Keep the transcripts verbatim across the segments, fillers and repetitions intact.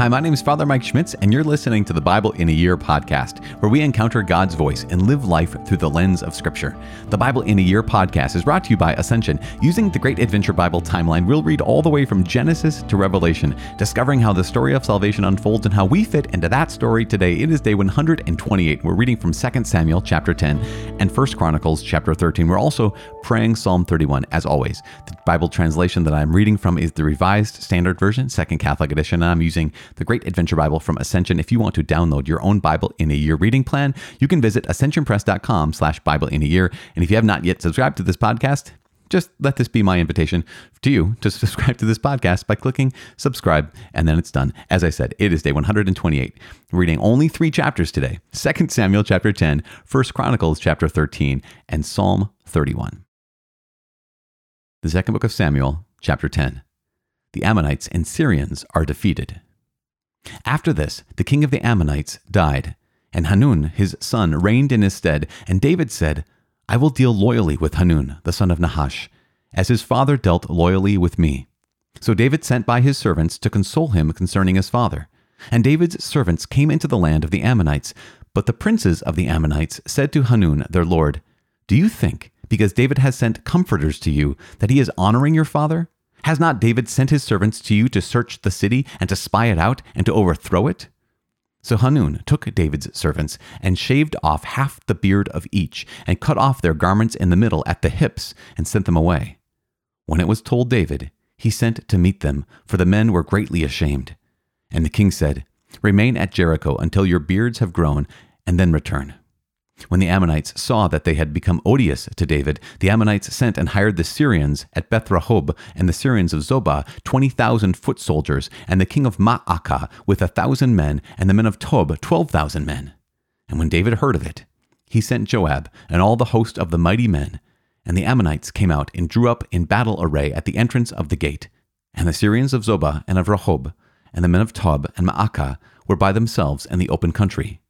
Hi, my name is Father Mike Schmitz, and you're listening to the Bible in a Year podcast, where we encounter God's voice and live life through the lens of Scripture. The Bible in a Year podcast is brought to you by Ascension. Using the Great Adventure Bible timeline, we'll read all the way from Genesis to Revelation, discovering how the story of salvation unfolds and how we fit into that story today. It is day one hundred twenty-eight. We're reading from Second Samuel chapter ten and First Chronicles chapter thirteen. We're also praying Psalm thirty-one, as always. The Bible translation that I'm reading from is the Revised Standard Version, Second Catholic Edition, and I'm using the Great Adventure Bible from Ascension. If you want to download your own Bible in a Year reading plan, you can visit ascensionpress.com slash Bible in a Year. And if you have not yet subscribed to this podcast, just let this be my invitation to you to subscribe to this podcast by clicking subscribe, and then it's done. As I said, it is day one hundred twenty-eight. We're reading only three chapters today: Second Samuel chapter ten, First Chronicles chapter thirteen, and Psalm thirty-one. The second book of Samuel, chapter ten. The Ammonites and Syrians are defeated. After this, the king of the Ammonites died, and Hanun, his son, reigned in his stead. And David said, "I will deal loyally with Hanun, the son of Nahash, as his father dealt loyally with me." So David sent by his servants to console him concerning his father. And David's servants came into the land of the Ammonites. But the princes of the Ammonites said to Hanun, their lord, "Do you think, because David has sent comforters to you, that he is honoring your father? Has not David sent his servants to you to search the city and to spy it out and to overthrow it?" So Hanun took David's servants and shaved off half the beard of each and cut off their garments in the middle at the hips and sent them away. When it was told David, he sent to meet them, for the men were greatly ashamed. And the king said, "Remain at Jericho until your beards have grown, and then return." When the Ammonites saw that they had become odious to David, the Ammonites sent and hired the Syrians at Beth-Rahob and the Syrians of Zobah, twenty thousand foot soldiers, and the king of Maacah with a thousand men, and the men of Tob, twelve thousand men. And when David heard of it, he sent Joab and all the host of the mighty men, and the Ammonites came out and drew up in battle array at the entrance of the gate. And the Syrians of Zobah and of Rehob, and the men of Tob and Maacah were by themselves in the open country.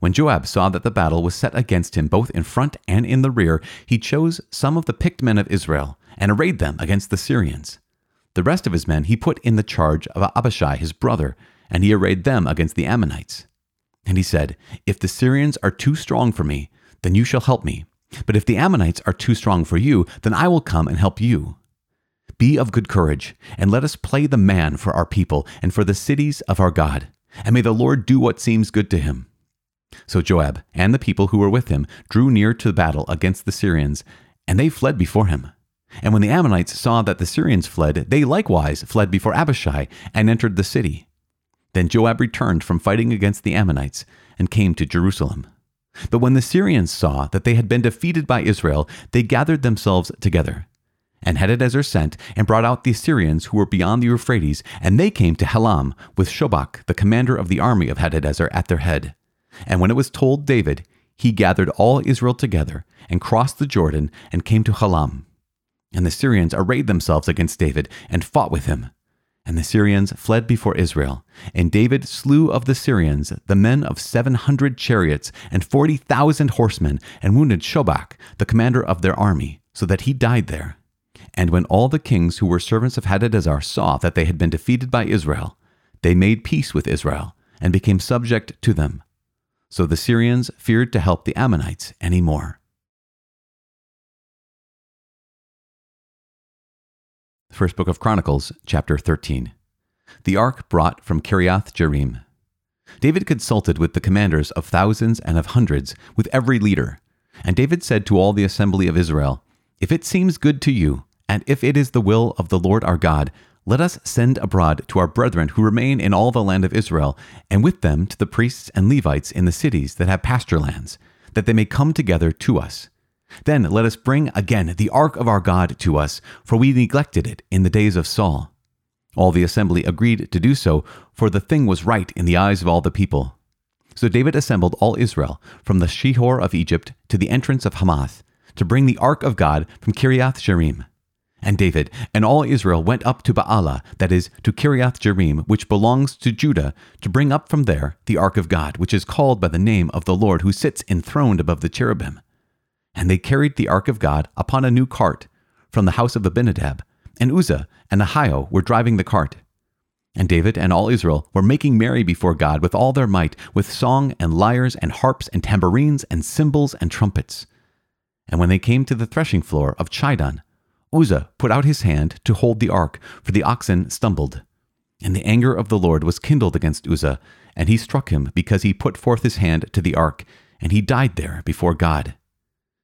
When Joab saw that the battle was set against him both in front and in the rear, he chose some of the picked men of Israel and arrayed them against the Syrians. The rest of his men he put in the charge of Abishai his brother, and he arrayed them against the Ammonites. And he said, "If the Syrians are too strong for me, then you shall help me. But if the Ammonites are too strong for you, then I will come and help you. Be of good courage, and let us play the man for our people and for the cities of our God. And may the Lord do what seems good to him." So Joab and the people who were with him drew near to the battle against the Syrians, and they fled before him. And when the Ammonites saw that the Syrians fled, they likewise fled before Abishai and entered the city. Then Joab returned from fighting against the Ammonites and came to Jerusalem. But when the Syrians saw that they had been defeated by Israel, they gathered themselves together. And Hadadezer sent and brought out the Syrians who were beyond the Euphrates, and they came to Halam with Shobak, the commander of the army of Hadadezer, at their head. And when it was told David, he gathered all Israel together and crossed the Jordan and came to Halam. And the Syrians arrayed themselves against David and fought with him. And the Syrians fled before Israel. And David slew of the Syrians the men of seven hundred chariots and forty thousand horsemen, and wounded Shobak, the commander of their army, so that he died there. And when all the kings who were servants of Hadadezer saw that they had been defeated by Israel, they made peace with Israel and became subject to them. So the Syrians feared to help the Ammonites any more. First book of Chronicles, chapter thirteen. The ark brought from Kiriath-jearim. David consulted with the commanders of thousands and of hundreds, with every leader. And David said to all the assembly of Israel, "If it seems good to you, and if it is the will of the Lord our God, let us send abroad to our brethren who remain in all the land of Israel, and with them to the priests and Levites in the cities that have pasture lands, that they may come together to us. Then let us bring again the ark of our God to us, for we neglected it in the days of Saul." All the assembly agreed to do so, for the thing was right in the eyes of all the people. So David assembled all Israel, from the Shihor of Egypt to the entrance of Hamath, to bring the ark of God from Kiriath-jearim. And David and all Israel went up to Baalah, that is, to Kiriath-jearim, which belongs to Judah, to bring up from there the ark of God, which is called by the name of the Lord, who sits enthroned above the cherubim. And they carried the ark of God upon a new cart from the house of Abinadab, and Uzzah and Ahio were driving the cart. And David and all Israel were making merry before God with all their might, with song and lyres and harps and tambourines and cymbals and trumpets. And when they came to the threshing floor of Chidon, Uzzah put out his hand to hold the ark, for the oxen stumbled. And the anger of the Lord was kindled against Uzzah, and he struck him because he put forth his hand to the ark, and he died there before God.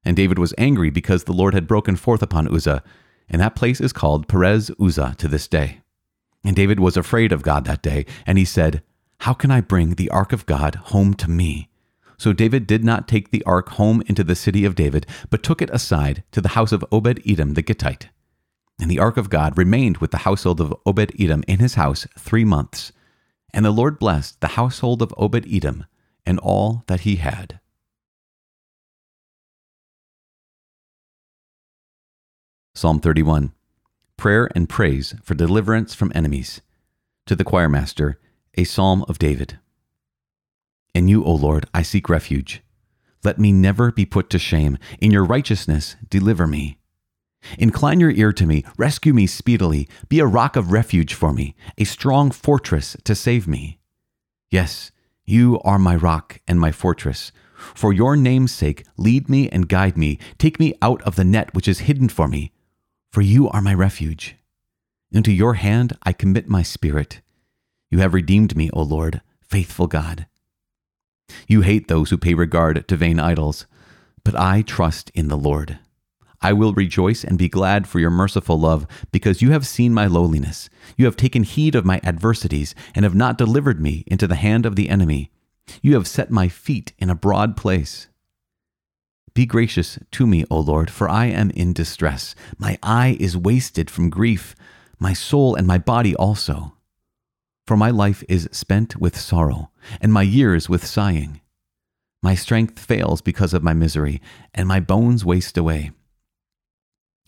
And David was angry because the Lord had broken forth upon Uzzah, and that place is called Perez Uzzah to this day. And David was afraid of God that day, and he said, "How can I bring the ark of God home to me?" So David did not take the ark home into the city of David, but took it aside to the house of Obed-Edom the Gittite. And the ark of God remained with the household of Obed-Edom in his house three months. And the Lord blessed the household of Obed-Edom and all that he had. Psalm thirty-one. Prayer and praise for deliverance from enemies. To the choirmaster, a psalm of David. In you, O Lord, I seek refuge. Let me never be put to shame. In your righteousness, deliver me. Incline your ear to me. Rescue me speedily. Be a rock of refuge for me, a strong fortress to save me. Yes, you are my rock and my fortress. For your name's sake, lead me and guide me. Take me out of the net which is hidden for me. For you are my refuge. Into your hand I commit my spirit. You have redeemed me, O Lord, faithful God. You hate those who pay regard to vain idols, but I trust in the Lord. I will rejoice and be glad for your merciful love, because you have seen my lowliness. You have taken heed of my adversities and have not delivered me into the hand of the enemy. You have set my feet in a broad place. Be gracious to me, O Lord, for I am in distress. My eye is wasted from grief, my soul and my body also. For my life is spent with sorrow, and my years with sighing. My strength fails because of my misery, and my bones waste away.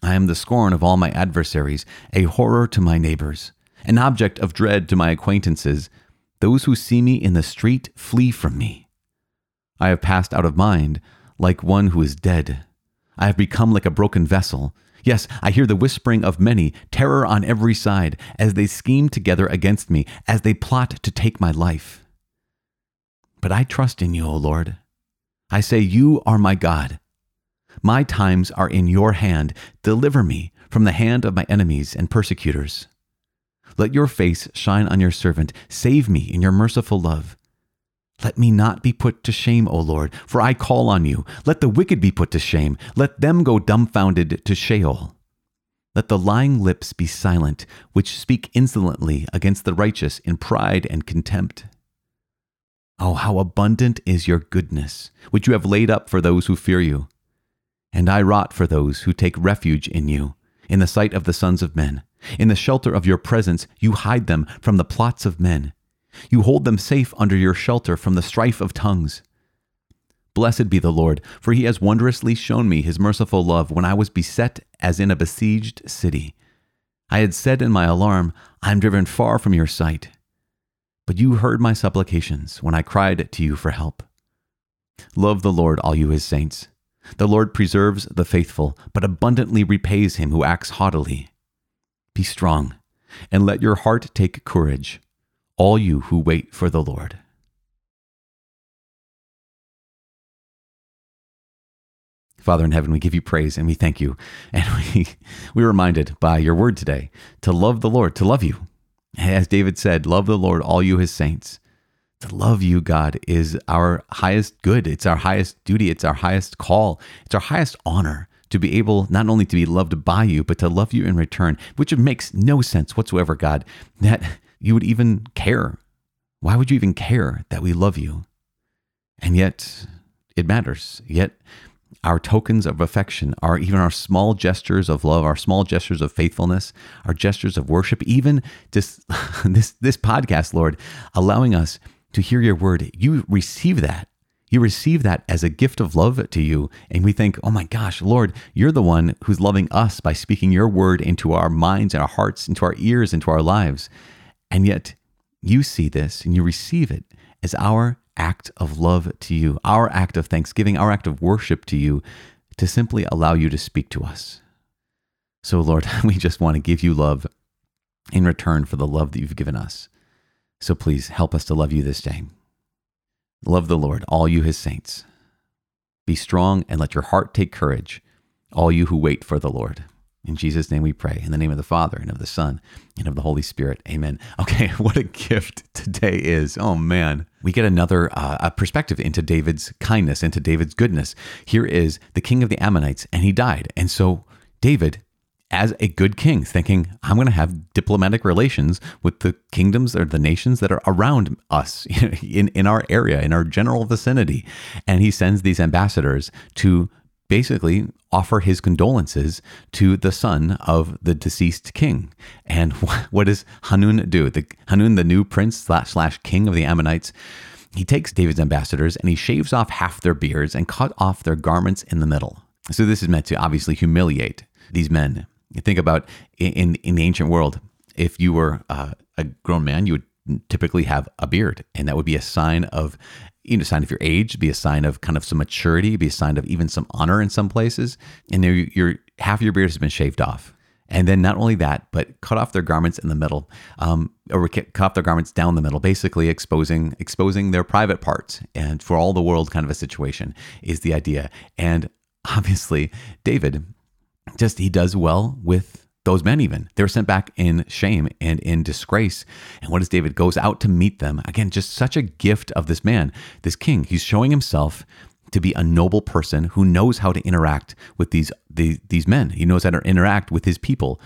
I am the scorn of all my adversaries, a horror to my neighbors, an object of dread to my acquaintances. Those who see me in the street flee from me. I have passed out of mind, like one who is dead. I have become like a broken vessel. Yes, I hear the whispering of many, terror on every side, as they scheme together against me, as they plot to take my life. But I trust in you, O Lord. I say, you are my God. My times are in your hand. Deliver me from the hand of my enemies and persecutors. Let your face shine on your servant. Save me in your merciful love. Let me not be put to shame, O Lord, for I call on you. Let the wicked be put to shame. Let them go dumbfounded to Sheol. Let the lying lips be silent, which speak insolently against the righteous in pride and contempt. Oh, how abundant is your goodness, which you have laid up for those who fear you. And I wrought for those who take refuge in you, in the sight of the sons of men. In the shelter of your presence, you hide them from the plots of men. You hold them safe under your shelter from the strife of tongues. Blessed be the Lord, for he has wondrously shown me his merciful love when I was beset as in a besieged city. I had said in my alarm, I am driven far from your sight. But you heard my supplications when I cried to you for help. Love the Lord, all you his saints. The Lord preserves the faithful, but abundantly repays him who acts haughtily. Be strong, and let your heart take courage, all you who wait for the Lord. Father in heaven, we give you praise and we thank you. And we, we're reminded by your word today to love the Lord, to love you. As David said, love the Lord, all you his saints. To love you, God, is our highest good. It's our highest duty. It's our highest call. It's our highest honor. To be able not only to be loved by you, but to love you in return, which makes no sense whatsoever, God, that you would even care. Why would you even care that we love you? And yet it matters. Yet our tokens of affection, our even our small gestures of love, our small gestures of faithfulness, our gestures of worship, even just this, this podcast, Lord, allowing us to hear your word, you receive that. You receive that as a gift of love to you. And we think, oh my gosh, Lord, you're the one who's loving us by speaking your word into our minds and our hearts, into our ears, into our lives. And yet you see this and you receive it as our act of love to you, our act of thanksgiving, our act of worship to you, to simply allow you to speak to us. So Lord, we just want to give you love in return for the love that you've given us. So please help us to love you this day. Love the Lord, all you his saints. Be strong and let your heart take courage, all you who wait for the Lord. In Jesus' name we pray, in the name of the Father, and of the Son, and of the Holy Spirit. Amen. Okay, what a gift today is. Oh, man. We get another uh, a perspective into David's kindness, into David's goodness. Here is the king of the Ammonites, and he died. And so David, as a good king, thinking, I'm going to have diplomatic relations with the kingdoms or the nations that are around us in, in our area, in our general vicinity. And he sends these ambassadors to basically offer his condolences to the son of the deceased king. And what does Hanun do? The Hanun, the new prince slash king of the Ammonites, he takes David's ambassadors and he shaves off half their beards and cut off their garments in the middle. So this is meant to obviously humiliate these men. You think about in in the ancient world, if you were uh, a grown man, you would typically have a beard, and that would be a sign of you know, sign of your age, be a sign of kind of some maturity, be a sign of even some honor in some places. And there, your half your beard has been shaved off. And then not only that, but cut off their garments in the middle, um, or cut off their garments down the middle, basically exposing exposing their private parts. And for all the world kind of a situation is the idea. And obviously, David, just he does well with those men even. They're sent back in shame and in disgrace. And what does David? Goes out to meet them. Again, just such a gift of this man, this king. He's showing himself to be a noble person who knows how to interact with these, these, these men. He knows how to interact with his people.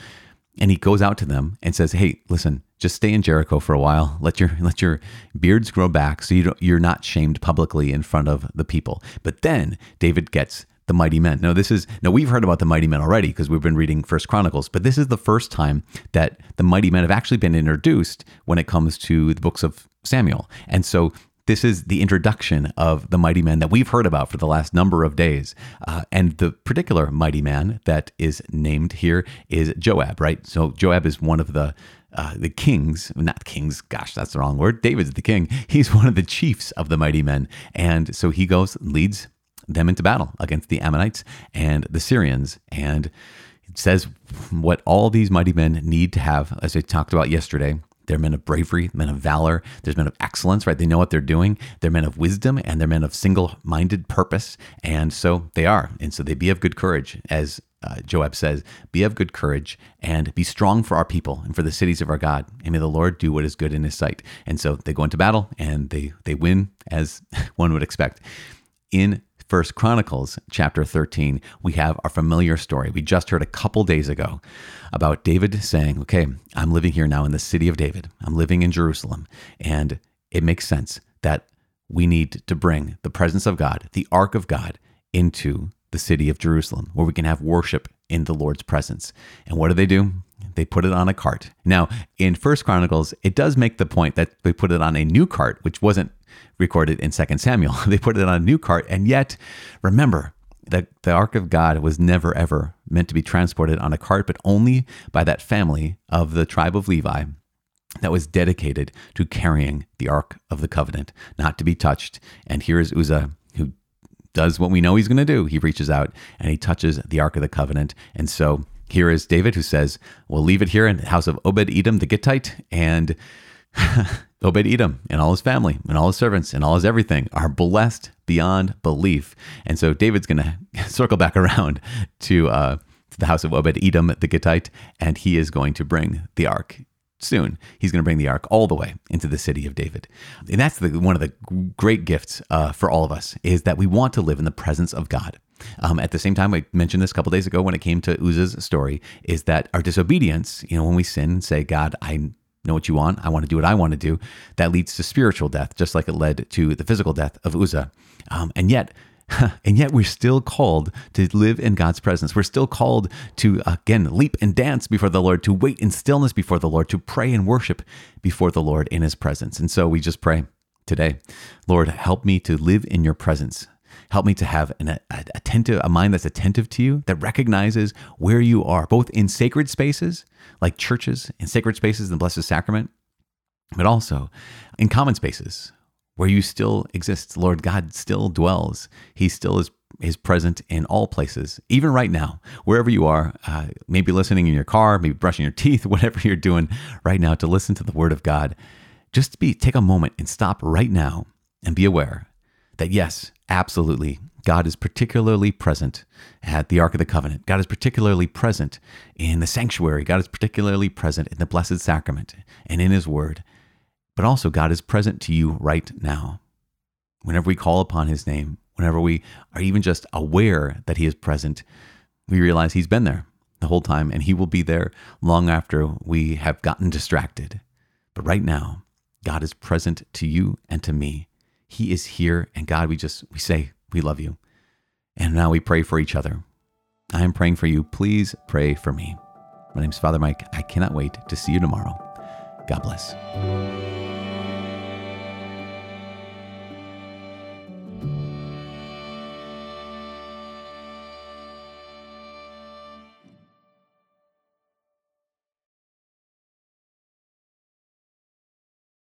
And he goes out to them and says, hey, listen, just stay in Jericho for a while. Let your let your beards grow back so you don't, you're not shamed publicly in front of the people. But then David gets the mighty men. Now, this is, now we've heard about the mighty men already because we've been reading First Chronicles, but this is the first time that the mighty men have actually been introduced when it comes to the books of Samuel. And so this is the introduction of the mighty men that we've heard about for the last number of days. Uh, and the particular mighty man that is named here is Joab, right? So Joab is one of the Uh, the kings, not kings, gosh, that's the wrong word. David's the king. He's one of the chiefs of the mighty men. And so he goes, leads them into battle against the Ammonites and the Syrians. And it says what all these mighty men need to have, as I talked about yesterday. They're men of bravery, men of valor. There's men of excellence, right? They know what they're doing. They're men of wisdom, and they're men of single-minded purpose. And so they are. And so they be of good courage, as uh, Joab says, be of good courage and be strong for our people and for the cities of our God. And may the Lord do what is good in his sight. And so they go into battle, and they they win, as one would expect. In First Chronicles chapter thirteen, we have our familiar story. We just heard a couple days ago about David saying, okay, I'm living here now in the city of David. I'm living in Jerusalem. And it makes sense that we need to bring the presence of God, the ark of God, into the city of Jerusalem, where we can have worship in the Lord's presence. And what do they do? They put it on a cart. Now, in First Chronicles, it does make the point that they put it on a new cart, which wasn't recorded in Second Samuel. They put it on a new cart. And yet, remember that the Ark of God was never, ever meant to be transported on a cart, but only by that family of the tribe of Levi that was dedicated to carrying the Ark of the Covenant, not to be touched. And here is Uzzah, who does what we know he's going to do. He reaches out and he touches the Ark of the Covenant. And so here is David, who says, we'll leave it here in the house of Obed-Edom the Gittite, and Obed-Edom and all his family and all his servants and all his everything are blessed beyond belief. And so David's going to circle back around to, uh, to the house of Obed-Edom the Gittite, and he is going to bring the ark soon. He's going to bring the ark all the way into the city of David. And that's the, one of the great gifts uh, for all of us, is that we want to live in the presence of God. Um, at the same time, I mentioned this a couple days ago when it came to Uzzah's story, is that our disobedience, you know, when we sin and say, God, I know what you want, I want to do what I want to do, that leads to spiritual death, just like it led to the physical death of Uzzah. Um, and yet, and yet we're still called to live in God's presence. We're still called to, again, leap and dance before the Lord, to wait in stillness before the Lord, to pray and worship before the Lord in his presence. And so we just pray today, Lord, help me to live in your presence. Help me to have an a, attentive, a mind that's attentive to you, that recognizes where you are, both in sacred spaces like churches and sacred spaces in the Blessed Sacrament, but also in common spaces where you still exist. Lord, God still dwells. He still is, is present in all places, even right now, wherever you are, uh, maybe listening in your car, maybe brushing your teeth, whatever you're doing right now, to listen to the Word of God. Just be take a moment and stop right now and be aware that yes, absolutely, God is particularly present at the Ark of the Covenant. God is particularly present in the sanctuary. God is particularly present in the Blessed Sacrament and in His Word. But also, God is present to you right now. Whenever we call upon His name, whenever we are even just aware that He is present, we realize He's been there the whole time, and He will be there long after we have gotten distracted. But right now, God is present to you and to me. He is here, and God, we just, we say, we love you. And now we pray for each other. I am praying for you. Please pray for me. My name is Father Mike. I cannot wait to see you tomorrow. God bless.